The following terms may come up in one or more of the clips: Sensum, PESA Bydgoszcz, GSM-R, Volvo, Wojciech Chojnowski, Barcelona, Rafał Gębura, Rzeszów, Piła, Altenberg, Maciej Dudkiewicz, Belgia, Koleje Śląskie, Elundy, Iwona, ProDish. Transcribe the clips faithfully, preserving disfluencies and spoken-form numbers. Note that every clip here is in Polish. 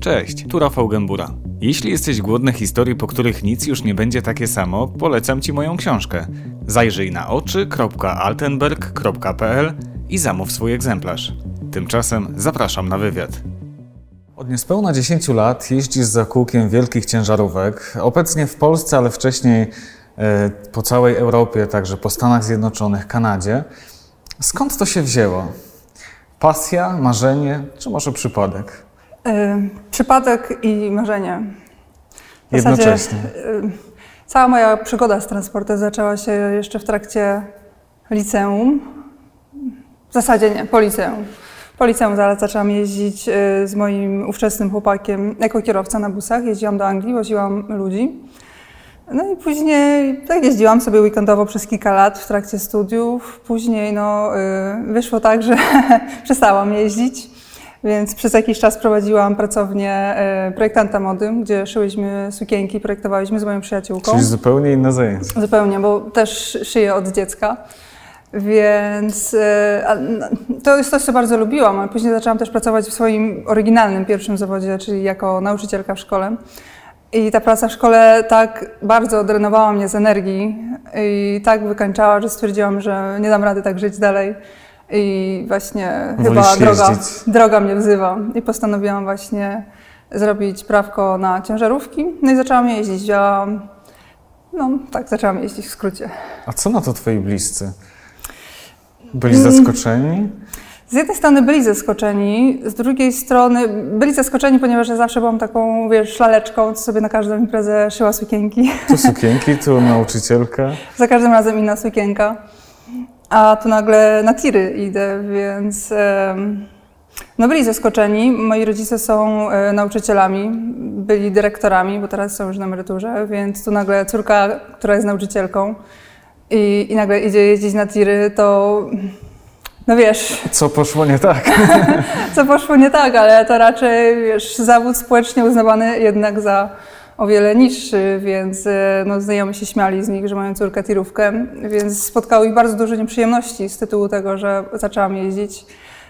Cześć, tu Rafał Gębura. Jeśli jesteś głodny historii, po których nic już nie będzie takie samo, polecam Ci moją książkę. Zajrzyj na oczy kropka altenberg kropka pe el i zamów swój egzemplarz. Tymczasem zapraszam na wywiad. Od niespełna dziesięciu lat jeździsz za kółkiem wielkich ciężarówek, obecnie w Polsce, ale wcześniej e, po całej Europie, także po Stanach Zjednoczonych, Kanadzie. Skąd to się wzięło? Pasja, marzenie, czy może przypadek? Yy, przypadek i marzenie. W Jednocześnie. Zasadzie, yy, cała moja przygoda z transportem zaczęła się jeszcze w trakcie liceum. W zasadzie nie, po liceum. Po liceum zaraz zaczęłam jeździć yy, z moim ówczesnym chłopakiem jako kierowca na busach. Jeździłam do Anglii, woziłam ludzi. No i później tak jeździłam sobie weekendowo przez kilka lat w trakcie studiów. Później no, yy, wyszło tak, że przestałam jeździć. Więc przez jakiś czas prowadziłam pracownię projektanta mody, gdzie szyłyśmy sukienki, projektowałyśmy z moją przyjaciółką. Czyli zupełnie inna zajęcie. Zupełnie, bo też szyję od dziecka. Więc to jest coś, co bardzo lubiłam, ale później zaczęłam też pracować w swoim oryginalnym pierwszym zawodzie, czyli jako nauczycielka w szkole. I ta praca w szkole tak bardzo drenowała mnie z energii i tak wykańczała, że stwierdziłam, że nie dam rady tak żyć dalej. I właśnie chyba droga, droga mnie wzywa i postanowiłam właśnie zrobić prawko na ciężarówki. No i zaczęłam jeździć, ja, no tak, zaczęłam jeździć w skrócie. A co na to twoi bliscy? Byli zaskoczeni? Z jednej strony byli zaskoczeni, z drugiej strony byli zaskoczeni, ponieważ ja zawsze byłam taką, wiesz, szlaleczką, co sobie na każdą imprezę szyła sukienki. Tu sukienki, tu nauczycielka. Za każdym razem inna sukienka. A tu nagle na tiry idę, więc no byli zaskoczeni. Moi rodzice są nauczycielami, byli dyrektorami, bo teraz są już na emeryturze, więc tu nagle córka, która jest nauczycielką i, i nagle idzie jeździć na tiry, to no wiesz... Co poszło nie tak. Co poszło nie tak, ale to raczej, wiesz, zawód społecznie uznawany jednak za o wiele niższy, więc no, znajomi się śmiali z nich, że mają córkę tirówkę, więc spotkało ich bardzo dużo nieprzyjemności z tytułu tego, że zaczęłam jeździć.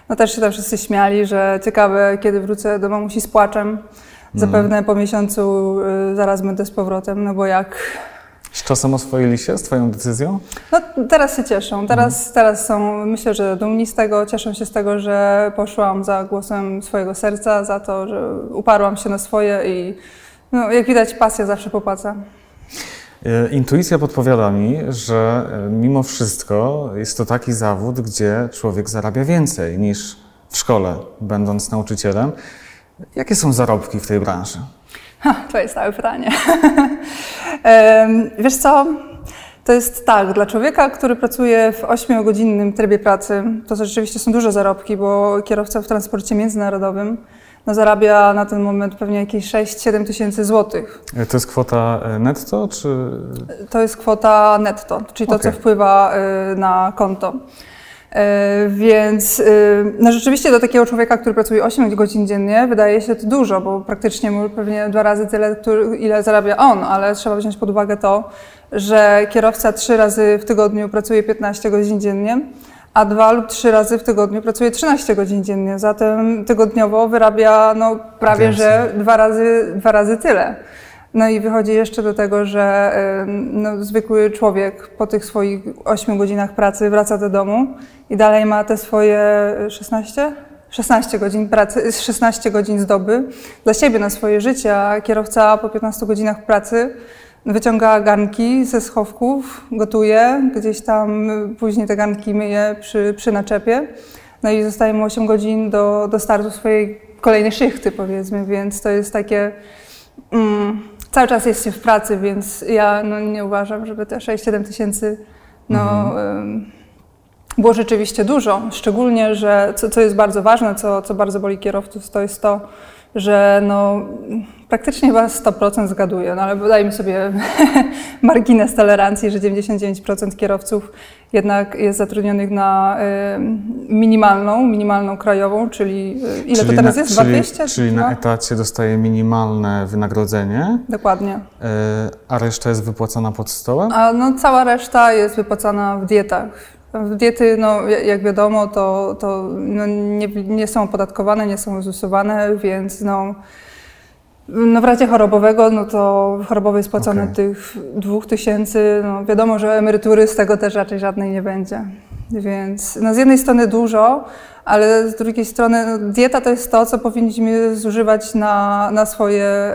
No też się tam wszyscy śmiali, że ciekawe, kiedy wrócę do mamusi z płaczem. Mm. Zapewne po miesiącu y, zaraz będę z powrotem, no bo jak... Z czasem oswoili się z twoją decyzją? No teraz się cieszą, teraz, mm. teraz są, myślę, że dumni z tego, cieszą się z tego, że poszłam za głosem swojego serca, za to, że uparłam się na swoje i no, jak widać, pasja zawsze popłaca. Intuicja podpowiada mi, że mimo wszystko jest to taki zawód, gdzie człowiek zarabia więcej niż w szkole, będąc nauczycielem. Jakie są zarobki w tej branży? Ha, to jest całe pytanie. Wiesz co? To jest tak, dla człowieka, który pracuje w ośmiogodzinnym trybie pracy, to rzeczywiście są duże zarobki, bo kierowca w transporcie międzynarodowym no zarabia na ten moment pewnie jakieś sześć-siedem tysięcy złotych. To jest kwota netto, czy...? To jest kwota netto, czyli to, okay, co wpływa na konto. Więc no rzeczywiście do takiego człowieka, który pracuje osiem godzin dziennie, wydaje się to dużo, bo praktycznie mu pewnie dwa razy tyle, ile zarabia on, ale trzeba wziąć pod uwagę to, że kierowca trzy razy w tygodniu pracuje piętnaście godzin dziennie, a dwa lub trzy razy w tygodniu pracuje trzynaście godzin dziennie. Zatem tygodniowo wyrabia no, prawie Jasne. że dwa razy, dwa razy tyle. No i wychodzi jeszcze do tego, że no, zwykły człowiek po tych swoich ośmiu godzinach pracy wraca do domu i dalej ma te swoje szesnaście? szesnaście godzin pracy, szesnaście godzin z doby dla siebie, na swoje życie, a kierowca po piętnastu godzinach pracy wyciąga garnki ze schowków, gotuje, gdzieś tam później te garnki myje przy, przy naczepie. No i zostaje mu osiem godzin do, do startu swojej kolejnej szychty, powiedzmy, więc to jest takie... Mm, cały czas jest się w pracy, więc ja no, nie uważam, żeby te sześć-siedem tysięcy no, mhm. y, było rzeczywiście dużo. Szczególnie, że co, co jest bardzo ważne, co, co bardzo boli kierowców, to jest to, że no, praktycznie chyba sto procent zgaduję, no ale dajmy sobie margines tolerancji, że dziewięćdziesiąt dziewięć procent kierowców jednak jest zatrudnionych na y, minimalną, minimalną krajową, czyli y, ile czyli to teraz na, jest? dwieście? Czyli no? Na etacie dostaje minimalne wynagrodzenie. Dokładnie. Y, a reszta jest wypłacana pod stołem? A no, cała reszta jest wypłacana w dietach. Diety, no, jak wiadomo, to, to no, nie, nie są opodatkowane, nie są uzusowane, więc no, no w razie chorobowego, no to chorobowy jest płacony okay. tych dwóch tysięcy, no wiadomo, że emerytury z tego też raczej żadnej nie będzie. Więc no, z jednej strony dużo, ale z drugiej strony no, dieta to jest to, co powinniśmy zużywać na, na swoje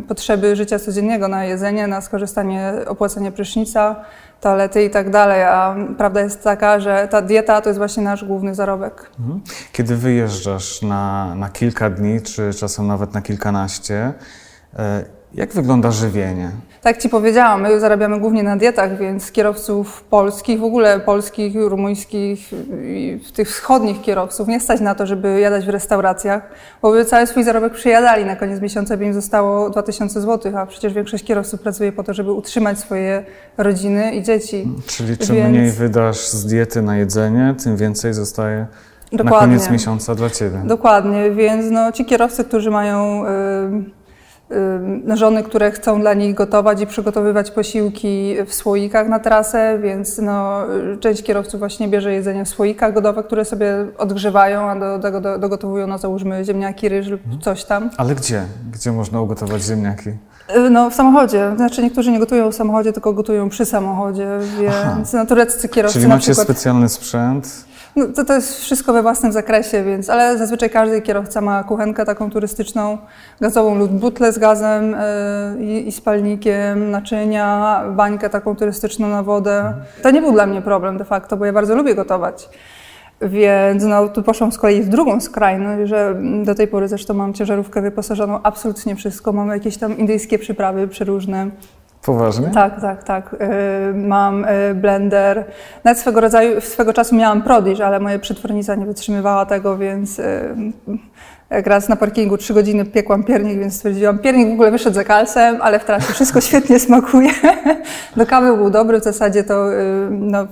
y, potrzeby życia codziennego, na jedzenie, na skorzystanie, opłacenie prysznica, toalety i tak dalej, a prawda jest taka, że ta dieta to jest właśnie nasz główny zarobek. Kiedy wyjeżdżasz na, na kilka dni, czy czasem nawet na kilkanaście, jak wygląda żywienie? Tak Ci powiedziałam, my zarabiamy głównie na dietach, więc kierowców polskich, w ogóle polskich, rumuńskich i tych wschodnich kierowców nie stać na to, żeby jadać w restauracjach, bo by cały swój zarobek przyjadali, na koniec miesiąca by im zostało dwa tysiące złotych, a przecież większość kierowców pracuje po to, żeby utrzymać swoje rodziny i dzieci. Czyli czym więc... mniej wydasz z diety na jedzenie, tym więcej zostaje... Dokładnie. Na koniec miesiąca dla Ciebie. Dokładnie, więc no, ci kierowcy, którzy mają... Yy... żony, które chcą dla nich gotować i przygotowywać posiłki w słoikach na trasę, więc no, część kierowców właśnie bierze jedzenie w słoikach gotowe, które sobie odgrzewają, a do tego do, dogotowują, no załóżmy, ziemniaki, ryż lub coś tam. Ale gdzie? Gdzie można ugotować ziemniaki? No w samochodzie. Znaczy niektórzy nie gotują w samochodzie, tylko gotują przy samochodzie, więc no, tureccy kierowcy. Czyli macie na przykład... specjalny sprzęt? No, to, to jest wszystko we własnym zakresie, więc, ale zazwyczaj każdy kierowca ma kuchenkę taką turystyczną, gazową lub butlę z gazem yy, i spalnikiem, naczynia, bańkę taką turystyczną na wodę. To nie był dla mnie problem de facto, bo ja bardzo lubię gotować. Więc no, tu poszłam z kolei w drugą skrajność, że do tej pory zresztą mam ciężarówkę wyposażoną absolutnie wszystko. Mam jakieś tam indyjskie przyprawy przeróżne. Poważnie? Tak, tak, tak. Mam blender. Nawet swego rodzaju, swego czasu miałam ProDish, ale moja przetwornica nie wytrzymywała tego, więc jak raz na parkingu trzy godziny piekłam piernik, więc stwierdziłam, piernik w ogóle wyszedł za kalcem, ale w trasie wszystko świetnie smakuje. Do kawy był dobry, w zasadzie to no,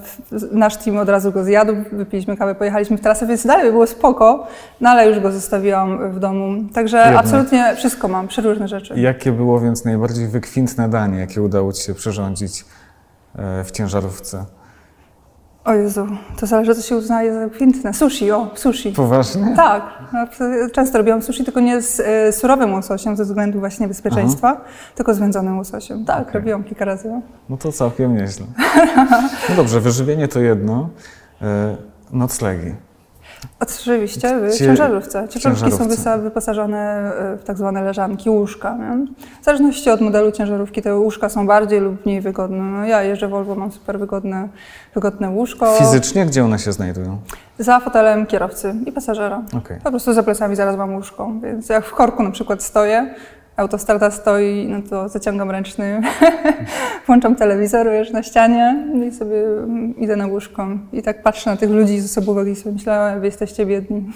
nasz team od razu go zjadł, wypiliśmy kawę, pojechaliśmy w trasę, więc dalej było spoko, no ale już go zostawiłam w domu. Także Jedno. absolutnie wszystko mam, przeróżne rzeczy. Jakie było więc najbardziej wykwintne danie, jakie udało Ci się przyrządzić w ciężarówce? O Jezu, to zależy, co się uznaje za kwintne. Sushi, o, sushi. Poważnie? Tak. Często robiłam sushi, tylko nie z y, surowym łososiem, ze względu właśnie bezpieczeństwa, Aha. tylko z wędzonym łososiem. Tak, okay. robiłam kilka razy. No to całkiem nieźle. No dobrze, wyżywienie to jedno. Y, noclegi. Oczywiście, w ciężarówce. Ciężarówki są wyposażone w tak zwane leżanki, łóżka. Nie? W zależności od modelu ciężarówki te łóżka są bardziej lub mniej wygodne. No, ja jeżdżę Volvo, mam super wygodne, wygodne łóżko. Fizycznie gdzie one się znajdują? Za fotelem kierowcy i pasażera. Okay. Po prostu za plecami zaraz mam łóżko, więc jak w korku na przykład stoję, autostrada stoi, no to zaciągam ręczny, włączam telewizor wiesz, na ścianie i sobie idę na łóżko. I tak patrzę na tych ludzi z osobówek i sobie myślę, wy jesteście biedni.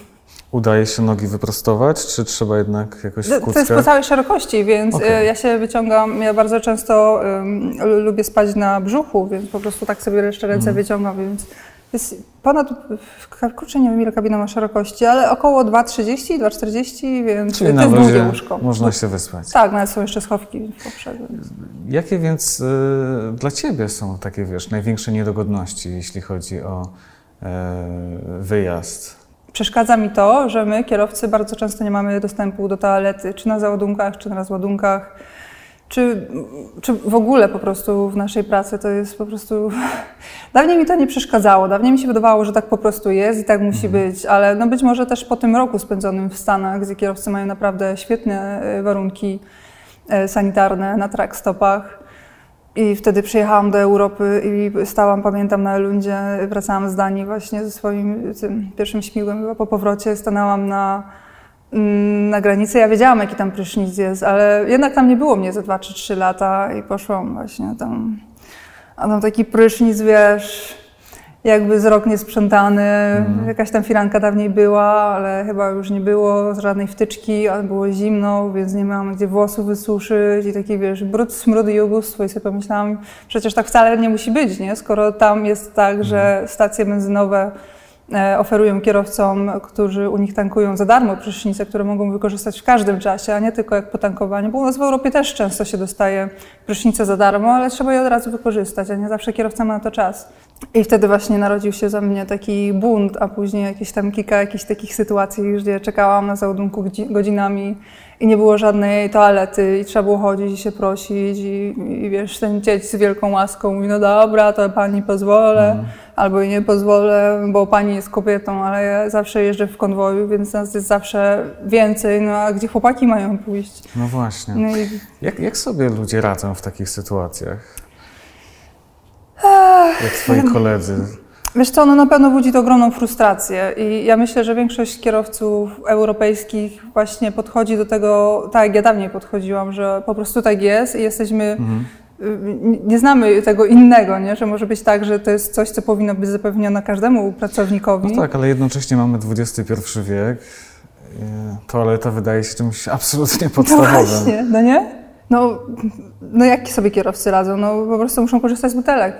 Udaje się nogi wyprostować, czy trzeba jednak jakoś w kuckach? To jest po całej szerokości, więc okay. ja się wyciągam, ja bardzo często um, lubię spać na brzuchu, więc po prostu tak sobie jeszcze ręce mm. wyciągam, więc jest ponad, kurczę, nie wiem ile kabina ma szerokości, ale około dwa trzydzieści, dwa czterdzieści, więc czyli to jest długie łóżko. Można się wyspać. Tak, nawet są jeszcze schowki poprzednie. Jakie więc y, dla Ciebie są takie, wiesz, największe niedogodności, jeśli chodzi o y, wyjazd? Przeszkadza mi to, że my, kierowcy, bardzo często nie mamy dostępu do toalety, czy na załadunkach, czy na rozładunkach, czy, czy w ogóle po prostu w naszej pracy to jest po prostu... Dawniej mi to nie przeszkadzało, dawniej mi się wydawało, że tak po prostu jest i tak musi być, ale no być może też po tym roku spędzonym w Stanach, gdzie kierowcy mają naprawdę świetne warunki sanitarne na trackstopach. I wtedy przyjechałam do Europy i stałam, pamiętam, na Elundzie, wracałam z Danii właśnie ze swoim tym pierwszym śmigłem, chyba po powrocie stanęłam na... na granicy. Ja wiedziałam, jaki tam prysznic jest, ale jednak tam nie było mnie za dwa czy trzy lata i poszłam właśnie tam. A tam taki prysznic, wiesz, jakby z rok niesprzątany, mm. jakaś tam firanka dawniej była, ale chyba już nie było żadnej wtyczki, ale było zimno, więc nie miałam gdzie włosów wysuszyć i taki, wiesz, brud, smród i ubóstwo. I sobie pomyślałam, przecież tak wcale nie musi być, nie? Skoro tam jest tak, mm. że stacje benzynowe oferują kierowcom, którzy u nich tankują za darmo prysznice, które mogą wykorzystać w każdym czasie, a nie tylko jak po tankowaniu, bo u nas w Europie też często się dostaje prysznice za darmo, ale trzeba je od razu wykorzystać, a nie zawsze kierowca ma na to czas. I wtedy właśnie narodził się za mnie taki bunt, a później jakieś tam kilka jakichś takich sytuacji, gdzie czekałam na załadunku godzinami i nie było żadnej toalety i trzeba było chodzić i się prosić i, i wiesz, ten dzieć z wielką łaską mówi, no dobra, to pani pozwolę, mhm. albo nie pozwolę, bo pani jest kobietą, ale ja zawsze jeżdżę w konwoju, więc nas jest zawsze więcej, no a gdzie chłopaki mają pójść? No właśnie. No i... jak, jak sobie ludzie radzą w takich sytuacjach? Jak twoi koledzy. Wiesz co, no na pewno budzi to ogromną frustrację i ja myślę, że większość kierowców europejskich właśnie podchodzi do tego, tak jak ja dawniej podchodziłam, że po prostu tak jest i jesteśmy, mhm. nie znamy tego innego, nie? Że może być tak, że to jest coś, co powinno być zapewnione każdemu pracownikowi. No tak, ale jednocześnie mamy dwudziesty pierwszy wiek, toaleta wydaje się czymś absolutnie podstawowym. No właśnie, no nie? No, no jakie sobie kierowcy radzą? No po prostu muszą korzystać z butelek.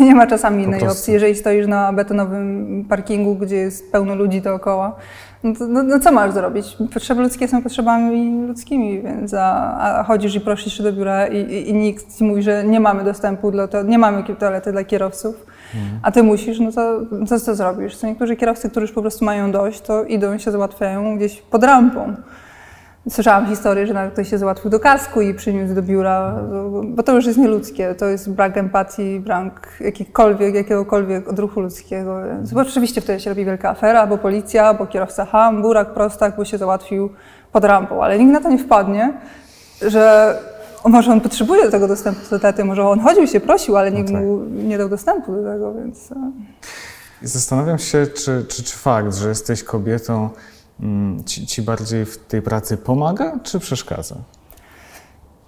Nie ma czasami innej opcji. Jeżeli stoisz na betonowym parkingu, gdzie jest pełno ludzi dookoła, no, to, no, no co masz zrobić? Potrzeby ludzkie są potrzebami ludzkimi, więc a, a chodzisz i prosisz się do biura i, i, i nikt ci mówi, że nie mamy dostępu, do to, nie mamy toalety dla kierowców, mhm. a ty musisz, no to co, co zrobisz? To niektórzy kierowcy, którzy już po prostu mają dość, to idą i się załatwiają gdzieś pod rampą. Słyszałam historię, że nawet ktoś się załatwił do kasku i przyniósł do biura, bo to już jest nieludzkie. To jest brak empatii, brak jakikolwiek, jakiegokolwiek odruchu ludzkiego. Bo oczywiście wtedy się robi wielka afera, bo policja, bo kierowca ham, burak, prostak, bo się załatwił pod rampą. Ale nikt na to nie wpadnie, że może on potrzebuje tego dostępu do tety, może on chodził się, prosił, ale nikt mu nie dał dostępu do tego, więc... Zastanawiam się, czy, czy, czy fakt, że jesteś kobietą, Ci, ci bardziej w tej pracy pomaga, czy przeszkadza?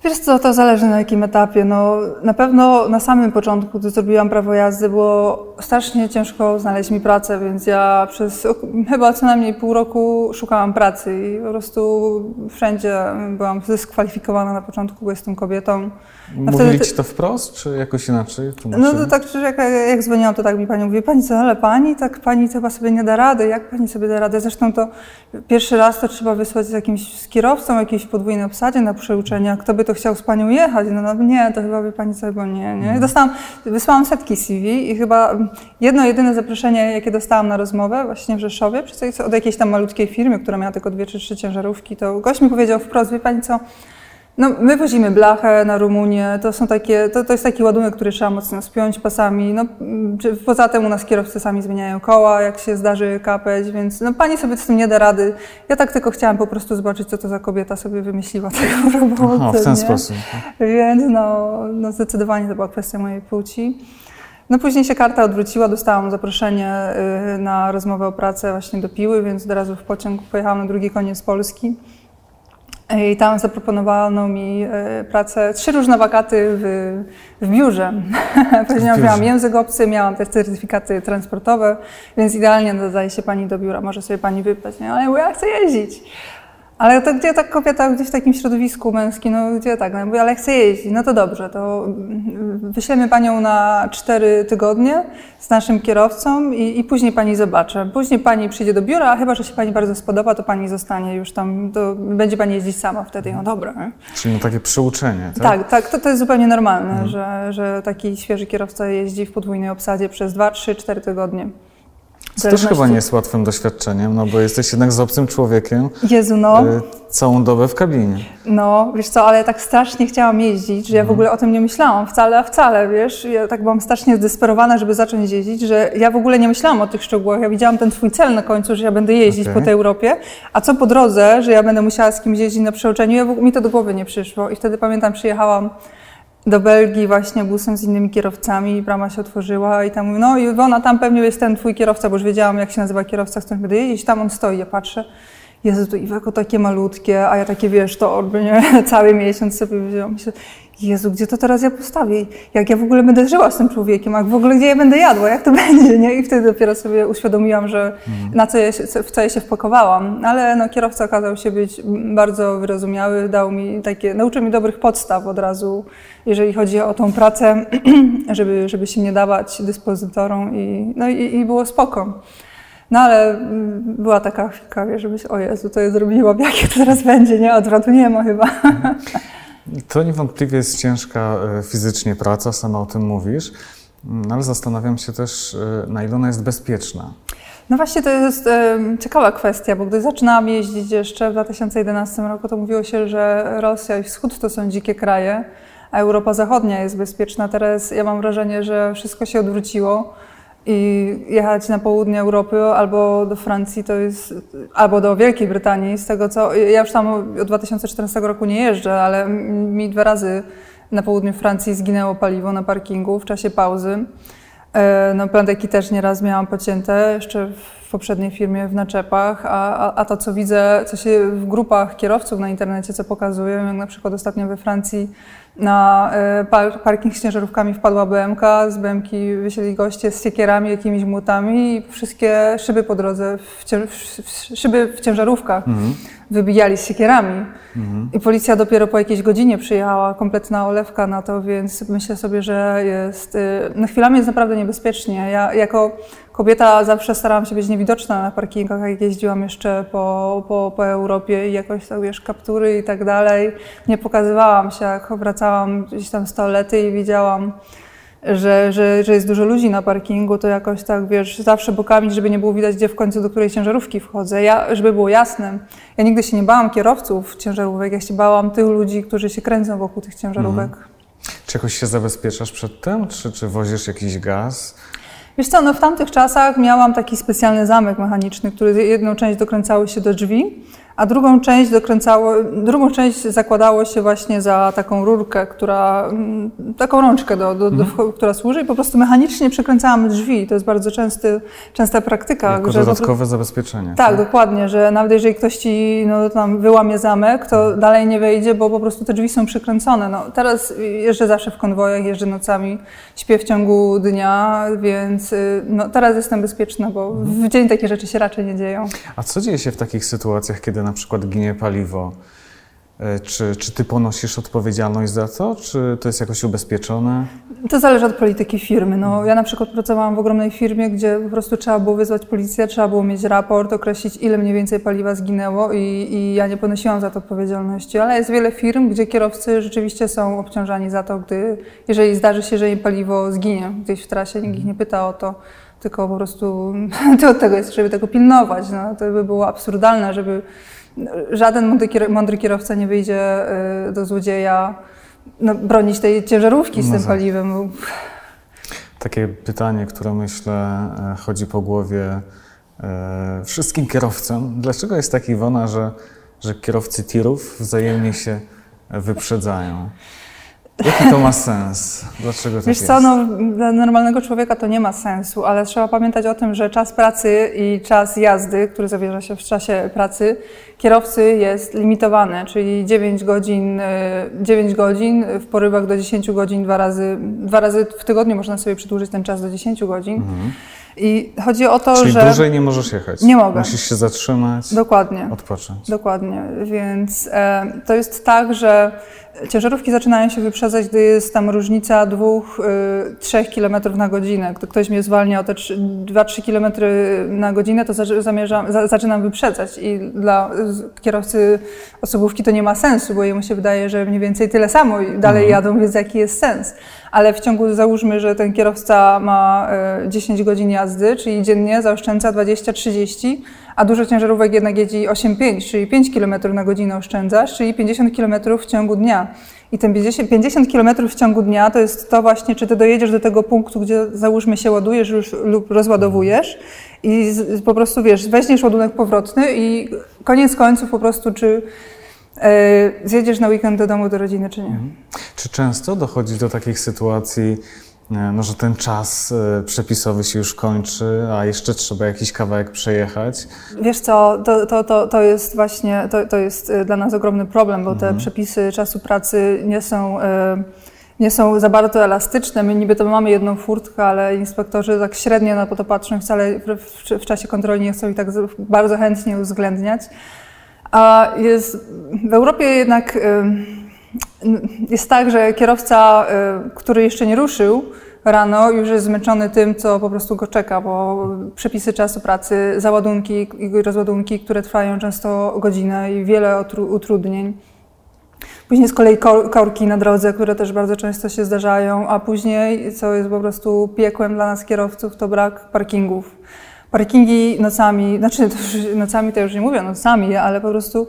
Wiesz co, to zależy na jakim etapie. No, na pewno na samym początku, gdy zrobiłam prawo jazdy, było strasznie ciężko znaleźć mi pracę, więc ja przez chyba co najmniej pół roku szukałam pracy i po prostu wszędzie byłam dyskwalifikowana na początku, bo jestem kobietą. No mówili wtedy... ci to wprost, czy jakoś inaczej? No to tak, że jak, jak dzwoniłam, to tak mi pani mówi, pani co, ale pani, tak pani chyba sobie nie da rady, jak pani sobie da radę? Zresztą to pierwszy raz to trzeba wysłać z jakimś z kierowcą, jakiejś podwójnej obsadzie na przeuczenia, kto by to chciał z panią jechać, no, no nie, to chyba by pani sobie, bo nie, nie. Dostałam, wysłałam setki C V i chyba jedno jedyne zaproszenie, jakie dostałam na rozmowę właśnie w Rzeszowie, od jakiejś tam malutkiej firmy, która miała tylko dwie czy trzy ciężarówki, to gość mi powiedział wprost, wie pani co, no my wozimy blachę na Rumunię, to są takie, to, to jest taki ładunek, który trzeba mocno spiąć pasami, no poza tym u nas kierowcy sami zmieniają koła, jak się zdarzy kapeć, więc no pani sobie z tym nie da rady. Ja tak tylko chciałam po prostu zobaczyć, co to za kobieta sobie wymyśliła taką robotę. Aha, w ten nie? sposób. Więc no, no zdecydowanie to była kwestia mojej płci. No później się karta odwróciła, dostałam zaproszenie na rozmowę o pracę właśnie do Piły, więc od razu w pociąg pojechałam na drugi koniec Polski. I tam zaproponowano mi pracę, trzy różne wakaty w, w biurze. Później miałam język obcy, miałam też certyfikaty transportowe, więc idealnie nadaje się pani do biura, może sobie pani wybrać, nie? Ale ja chcę jeździć. Ale to gdzie tak kobieta, gdzieś w takim środowisku męskim, no gdzie tak, no, ale chcę jeździć, no to dobrze, to wyślemy panią na cztery tygodnie z naszym kierowcą i, i później pani zobaczę. Później pani przyjdzie do biura, a chyba, że się pani bardzo spodoba, to pani zostanie już tam, to będzie pani jeździć sama wtedy, no dobra. Nie? Czyli no takie przyuczenie, tak? Tak, tak, to, to jest zupełnie normalne, mhm. że, że taki świeży kierowca jeździ w podwójnej obsadzie przez dwa, trzy, cztery tygodnie. To też chyba nie jest łatwym doświadczeniem, no bo jesteś jednak z obcym człowiekiem. Jezu, no. Y, całą dobę w kabinie. No, wiesz co, ale ja tak strasznie chciałam jeździć, że ja w ogóle o tym nie myślałam wcale, a wcale, wiesz. Ja tak byłam strasznie zdesperowana, żeby zacząć jeździć, że ja w ogóle nie myślałam o tych szczegółach. Ja widziałam ten twój cel na końcu, że ja będę jeździć okay. po tej Europie, a co po drodze, że ja będę musiała z kimś jeździć na przeuczeniu, ja w ogóle, mi to do głowy nie przyszło. I wtedy pamiętam, przyjechałam do Belgii właśnie busem z innymi kierowcami, brama się otworzyła i tam mówi, no Iwona, tam pewnie jest ten twój kierowca, bo już wiedziałam, jak się nazywa kierowca, z którym będę jeździć, tam on stoi, ja patrzę, Jezu, to Iweko takie malutkie, a ja takie, wiesz, to orby, nie? Cały miesiąc sobie wziąłam, myślę, Jezu, gdzie to teraz ja postawię, jak ja w ogóle będę żyła z tym człowiekiem, a w ogóle gdzie ja będę jadła, jak to będzie, nie? I wtedy dopiero sobie uświadomiłam, że na co ja się, w co ja się wpakowałam, ale no kierowca okazał się być bardzo wyrozumiały, dał mi takie, nauczył mi dobrych podstaw od razu, jeżeli chodzi o tą pracę, żeby, żeby się nie dawać dyspozytorom i, no i, i było spoko. No ale była taka chwilka, wiesz, żebyś, o Jezu, to je zrobiłam, jakie to teraz będzie, nie? Odwrotu nie ma chyba. To niewątpliwie jest ciężka fizycznie praca, sama o tym mówisz, ale zastanawiam się też, na ile ona jest bezpieczna. No właśnie to jest e, ciekawa kwestia, bo gdy zaczynałam jeździć jeszcze w dwa tysiące jedenastym roku, to mówiło się, że Rosja i Wschód to są dzikie kraje, a Europa Zachodnia jest bezpieczna. Teraz ja mam wrażenie, że wszystko się odwróciło i jechać na południe Europy albo do Francji to jest, albo do Wielkiej Brytanii, z tego co, ja już tam od dwa tysiące czternastego roku nie jeżdżę, ale mi dwa razy na południu Francji zginęło paliwo na parkingu w czasie pauzy. No, plandeki też nieraz miałam pocięte, jeszcze w poprzedniej firmie w naczepach, a, a, a to co widzę, co się w grupach kierowców na internecie, co pokazują, jak na przykład ostatnio we Francji na par- parking z ciężarówkami wpadła B M K, z B M K wysiedli goście z siekierami, jakimiś młotami i wszystkie szyby po drodze, w cię- w szyby w ciężarówkach mhm. wybijali z siekierami. Mhm. I policja dopiero po jakiejś godzinie przyjechała, kompletna olewka na to, więc myślę sobie, że jest, no chwilami jest naprawdę niebezpiecznie. Ja jako kobieta zawsze starałam się być niewidoczna na parkingach, jak jeździłam jeszcze po, po, po Europie i jakoś tak, wiesz, kaptury i tak dalej. Nie pokazywałam się, jak wracałam gdzieś tam z toalety i widziałam, że, że, że jest dużo ludzi na parkingu, to jakoś tak, wiesz, zawsze bokami, żeby nie było widać, gdzie w końcu do której ciężarówki wchodzę. Ja, żeby było jasne, ja nigdy się nie bałam kierowców ciężarówek, ja się bałam tych ludzi, którzy się kręcą wokół tych ciężarówek. Mhm. Czy jakoś się zabezpieczasz przed tym, czy, czy wozisz jakiś gaz? Wiesz co, no w tamtych czasach miałam taki specjalny zamek mechaniczny, który jedną część dokręcało się do drzwi, a drugą część dokręcało, drugą część zakładało się właśnie za taką rurkę, która, taką rączkę, do, do, do, do, która służy i po prostu mechanicznie przekręcałam drzwi. To jest bardzo częsty, częsta praktyka. Jako że dodatkowe po... zabezpieczenie. Tak, tak, dokładnie, że nawet jeżeli ktoś ci no, tam wyłamie zamek, to dalej nie wejdzie, bo po prostu te drzwi są przekręcone. No, teraz jeżdżę zawsze w konwojach, jeżdżę nocami, śpię w ciągu dnia, więc no, teraz jestem bezpieczna, bo w dzień takie rzeczy się raczej nie dzieją. A co dzieje się w takich sytuacjach, kiedy na przykład ginie paliwo, czy, czy ty ponosisz odpowiedzialność za to, czy to jest jakoś ubezpieczone? To zależy od polityki firmy. No, ja na przykład pracowałam w ogromnej firmie, gdzie po prostu trzeba było wezwać policję, trzeba było mieć raport, określić ile mniej więcej paliwa zginęło i, i ja nie ponosiłam za to odpowiedzialności, ale jest wiele firm, gdzie kierowcy rzeczywiście są obciążani za to, gdy, jeżeli zdarzy się, że im paliwo zginie gdzieś w trasie, nikt ich nie pyta o to. Tylko po prostu to od tego jest, żeby tego pilnować. No, to by było absurdalne, żeby żaden mądry kierowca nie wyjdzie do złodzieja no, bronić tej ciężarówki z no tym tak. paliwem. Takie pytanie, które myślę chodzi po głowie e, wszystkim kierowcom. Dlaczego jest tak, Iwona, że, że kierowcy tirów wzajemnie się wyprzedzają? Jaki to ma sens? Dlaczego tak Wiesz co, jest? No, dla normalnego człowieka to nie ma sensu, ale trzeba pamiętać o tym, że czas pracy i czas jazdy, który zawierza się w czasie pracy kierowcy jest limitowany, czyli dziewięć godzin, dziewięć godzin w porywach do dziesięć godzin, dwa razy, dwa razy w tygodniu można sobie przedłużyć ten czas do dziesięć godzin. Mhm. I chodzi o to, Czyli że... Czyli dłużej nie możesz jechać. Nie mogę. Musisz się zatrzymać. Dokładnie. Odpocząć. Dokładnie. Więc e, to jest tak, że ciężarówki zaczynają się wyprzedzać, gdy jest tam różnica dwóch, trzech kilometrów na godzinę. Gdy ktoś mnie zwalnia o te dwa, trzy kilometry na godzinę, to za, zamierzam, za, zaczynam wyprzedzać. I dla kierowcy osobówki to nie ma sensu, bo jemu się wydaje, że mniej więcej tyle samo i dalej mhm. jadą, więc jaki jest sens. Ale w ciągu, załóżmy, że ten kierowca ma dziesięć godzin jazdy, czyli dziennie zaoszczędza dwadzieścia trzydzieści, a dużo ciężarówek jednak jedzie osiem pięć, czyli pięć kilometrów na godzinę oszczędzasz, czyli pięćdziesiąt kilometrów w ciągu dnia. I ten pięćdziesiąt kilometrów w ciągu dnia to jest to właśnie, czy ty dojedziesz do tego punktu, gdzie załóżmy się ładujesz już lub rozładowujesz i po prostu wiesz, weźmiesz ładunek powrotny i koniec końców po prostu czy zjedziesz na weekend do domu, do rodziny, czy nie. Mhm. Czy często dochodzi do takich sytuacji, no, że ten czas przepisowy się już kończy, a jeszcze trzeba jakiś kawałek przejechać? Wiesz co, to, to, to, to jest właśnie, to, to jest dla nas ogromny problem, bo mhm. te przepisy czasu pracy nie są... Y- nie są za bardzo elastyczne. My niby to mamy jedną furtkę, ale inspektorzy tak średnio na to patrzą, wcale w, w czasie kontroli nie chcą ich tak bardzo chętnie uwzględniać. A jest, w Europie jednak jest tak, że kierowca, który jeszcze nie ruszył, rano już jest zmęczony tym, co po prostu go czeka, bo przepisy czasu pracy, załadunki i rozładunki, które trwają często godzinę i wiele utrudnień. Później z kolei korki na drodze, które też bardzo często się zdarzają, a później, co jest po prostu piekłem dla nas kierowców, to brak parkingów. Parkingi nocami, znaczy to już, nocami to już nie mówię, nocami, ale po prostu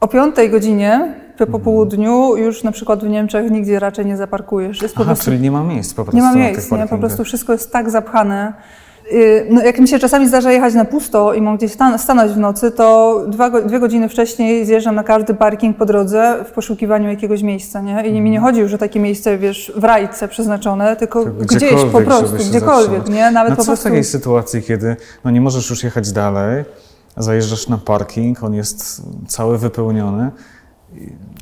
o piątej godzinie po południu już na przykład w Niemczech nigdzie raczej nie zaparkujesz. Jest po Aha, prostu, czyli nie ma miejsc po prostu. Nie ma miejsc, nie, po prostu wszystko jest tak zapchane. No, jak mi się czasami zdarza jechać na pusto i mam gdzieś stanąć w nocy, to dwa, dwie godziny wcześniej zjeżdżam na każdy parking po drodze w poszukiwaniu jakiegoś miejsca, nie? I mi nie chodzi już o takie miejsce, wiesz, w rajce przeznaczone, tylko gdzieś po prostu, gdziekolwiek, nie? Nawet no po co prostu... w takiej sytuacji, kiedy no, nie możesz już jechać dalej, zajeżdżasz na parking, on jest cały wypełniony.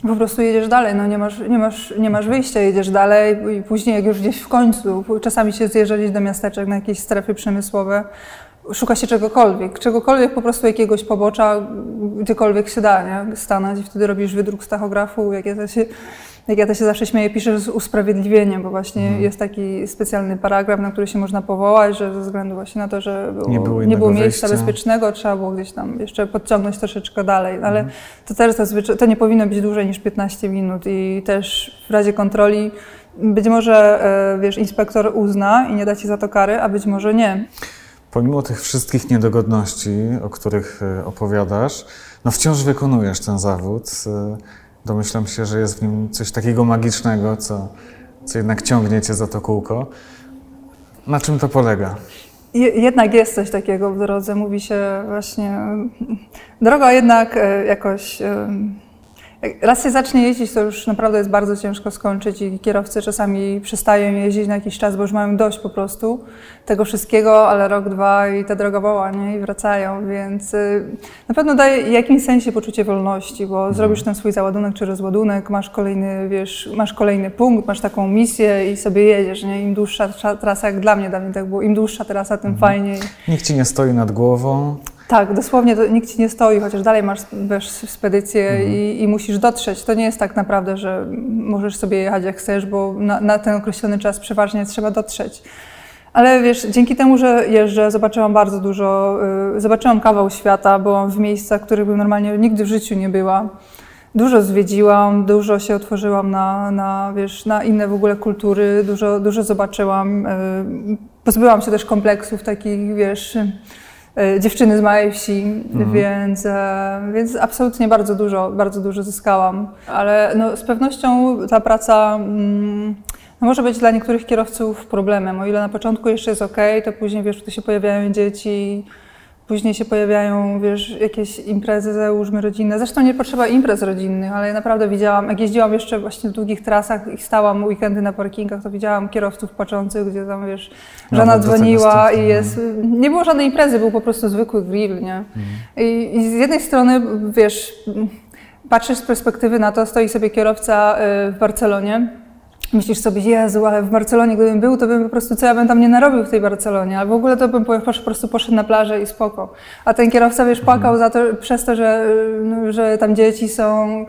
Po prostu jedziesz dalej, no nie masz, nie masz, nie masz wyjścia, jedziesz dalej i później jak już gdzieś w końcu, czasami się zjeżdżaliś do miasteczek na jakieś strefy przemysłowe, szuka się czegokolwiek, czegokolwiek po prostu jakiegoś pobocza, gdziekolwiek się da, nie? Stanąć i wtedy robisz wydruk z tachografu, jak ja to się, jak ja to się zawsze śmieję, piszę z usprawiedliwieniem, bo właśnie hmm. jest taki specjalny paragraf, na który się można powołać, że ze względu właśnie na to, że było, nie było, nie było miejsca bezpiecznego, trzeba było gdzieś tam jeszcze podciągnąć troszeczkę dalej, ale hmm. to teraz to, to nie powinno być dłużej niż piętnaście minut i też w razie kontroli być może, wiesz, inspektor uzna i nie da ci za to kary, a być może nie. Pomimo tych wszystkich niedogodności, o których opowiadasz, no wciąż wykonujesz ten zawód. Domyślam się, że jest w nim coś takiego magicznego, co, co jednak ciągnie cię za to kółko. Na czym to polega? Jednak jest coś takiego w drodze. Mówi się właśnie, droga jednak jakoś... Raz się zacznie jeździć, to już naprawdę jest bardzo ciężko skończyć i kierowcy czasami przestają jeździć na jakiś czas, bo już mają dość po prostu tego wszystkiego, ale rok, dwa i ta droga woła, nie? I wracają, więc na pewno daje w jakimś sensie poczucie wolności, bo zrobisz ten swój załadunek czy rozładunek, masz kolejny, wiesz, masz kolejny punkt, masz taką misję i sobie jedziesz, nie? Im dłuższa trasa, jak dla mnie dawniej tak było, im dłuższa trasa, tym mhm. fajniej. Nikt ci nie stoi nad głową. Tak, dosłownie to, nikt ci nie stoi, chociaż dalej masz, masz spedycję mhm. i, i musisz dotrzeć. To nie jest tak naprawdę, że możesz sobie jechać jak chcesz, bo na, na ten określony czas przeważnie trzeba dotrzeć. Ale wiesz, dzięki temu, że jeżdżę, zobaczyłam bardzo dużo, y, zobaczyłam kawał świata, byłam w miejscach, w których bym normalnie nigdy w życiu nie była. Dużo zwiedziłam, dużo się otworzyłam na, na, wiesz, na inne w ogóle kultury, dużo, dużo zobaczyłam. Y, pozbyłam się też kompleksów takich, wiesz... dziewczyny z małej wsi, mhm. więc, więc absolutnie bardzo dużo, bardzo dużo zyskałam. Ale no, z pewnością ta praca mm, no, może być dla niektórych kierowców problemem. O ile na początku jeszcze jest ok, to później, wiesz, tu się pojawiają dzieci, później się pojawiają, wiesz, jakieś imprezy, załóżmy, rodzinne. Zresztą nie potrzeba imprez rodzinnych, ale ja naprawdę widziałam, jak jeździłam jeszcze właśnie w długich trasach i stałam weekendy na parkingach, to widziałam kierowców płaczących, gdzie tam, wiesz, żona no, dzwoniła i jest... Nie było żadnej imprezy, był po prostu zwykły grill, nie? Mhm. I, I z jednej strony, wiesz, patrzysz z perspektywy na to, stoi sobie kierowca w Barcelonie, myślisz sobie, Jezu, ale w Barcelonie gdybym był, to bym po prostu, co ja bym tam nie narobił w tej Barcelonie, ale w ogóle to bym po prostu poszedł na plażę i spoko. A ten kierowca, wiesz, płakał za to, przez to, że, że tam dzieci są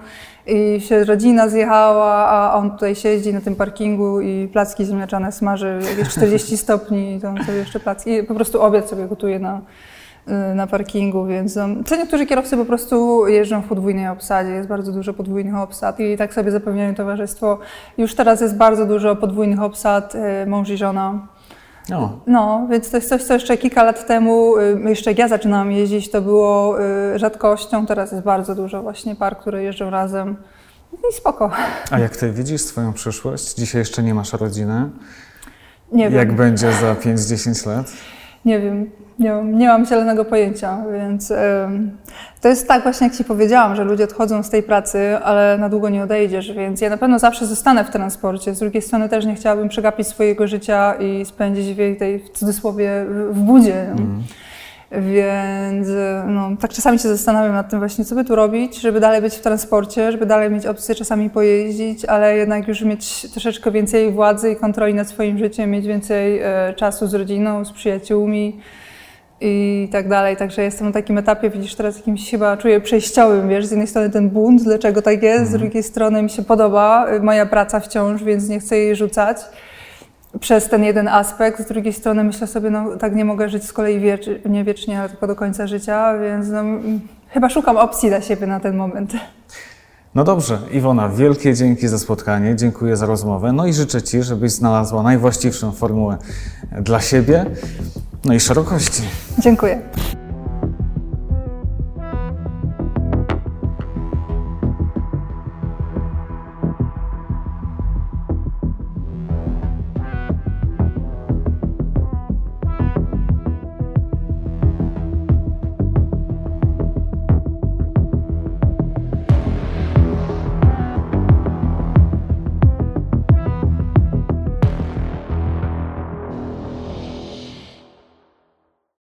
i się rodzina zjechała, a on tutaj siedzi na tym parkingu i placki ziemniaczane smaży jakieś czterdzieści stopni i tam sobie jeszcze placki, i po prostu obiad sobie gotuje na... na parkingu, więc no, co niektórzy kierowcy po prostu jeżdżą w podwójnej obsadzie, jest bardzo dużo podwójnych obsad i tak sobie zapewniają towarzystwo. Już teraz jest bardzo dużo podwójnych obsad, mąż i żona. No. no, więc to jest coś, co jeszcze kilka lat temu, jeszcze jak ja zaczynałam jeździć, to było rzadkością, teraz jest bardzo dużo właśnie par, które jeżdżą razem i spoko. A jak ty widzisz swoją przyszłość? Dzisiaj jeszcze nie masz rodziny. Nie wiem. Jak będzie za pięć do dziesięciu lat? Nie wiem. Nie, nie mam zielonego pojęcia, więc yy, to jest tak właśnie, jak ci powiedziałam, że ludzie odchodzą z tej pracy, ale na długo nie odejdziesz, więc ja na pewno zawsze zostanę w transporcie. Z drugiej strony też nie chciałabym przegapić swojego życia i spędzić w tej, w cudzysłowie, w budzie. Mm. Więc no, tak czasami się zastanawiam nad tym właśnie, co by tu robić, żeby dalej być w transporcie, żeby dalej mieć opcję czasami pojeździć, ale jednak już mieć troszeczkę więcej władzy i kontroli nad swoim życiem, mieć więcej e, czasu z rodziną, z przyjaciółmi i tak dalej. Także jestem na takim etapie, widzisz, teraz jakimś chyba czuję przejściowym, wiesz, z jednej strony ten bunt, dlaczego tak jest, z drugiej strony mi się podoba moja praca wciąż, więc nie chcę jej rzucać. przez ten jeden aspekt. Z drugiej strony myślę sobie, no tak nie mogę żyć z kolei wiecz nie wiecznie, ale tylko do końca życia, więc no, chyba szukam opcji dla siebie na ten moment. No dobrze, Iwona, wielkie dzięki za spotkanie, dziękuję za rozmowę, no i życzę Ci, żebyś znalazła najwłaściwszą formułę dla siebie, no i szerokości. Dziękuję.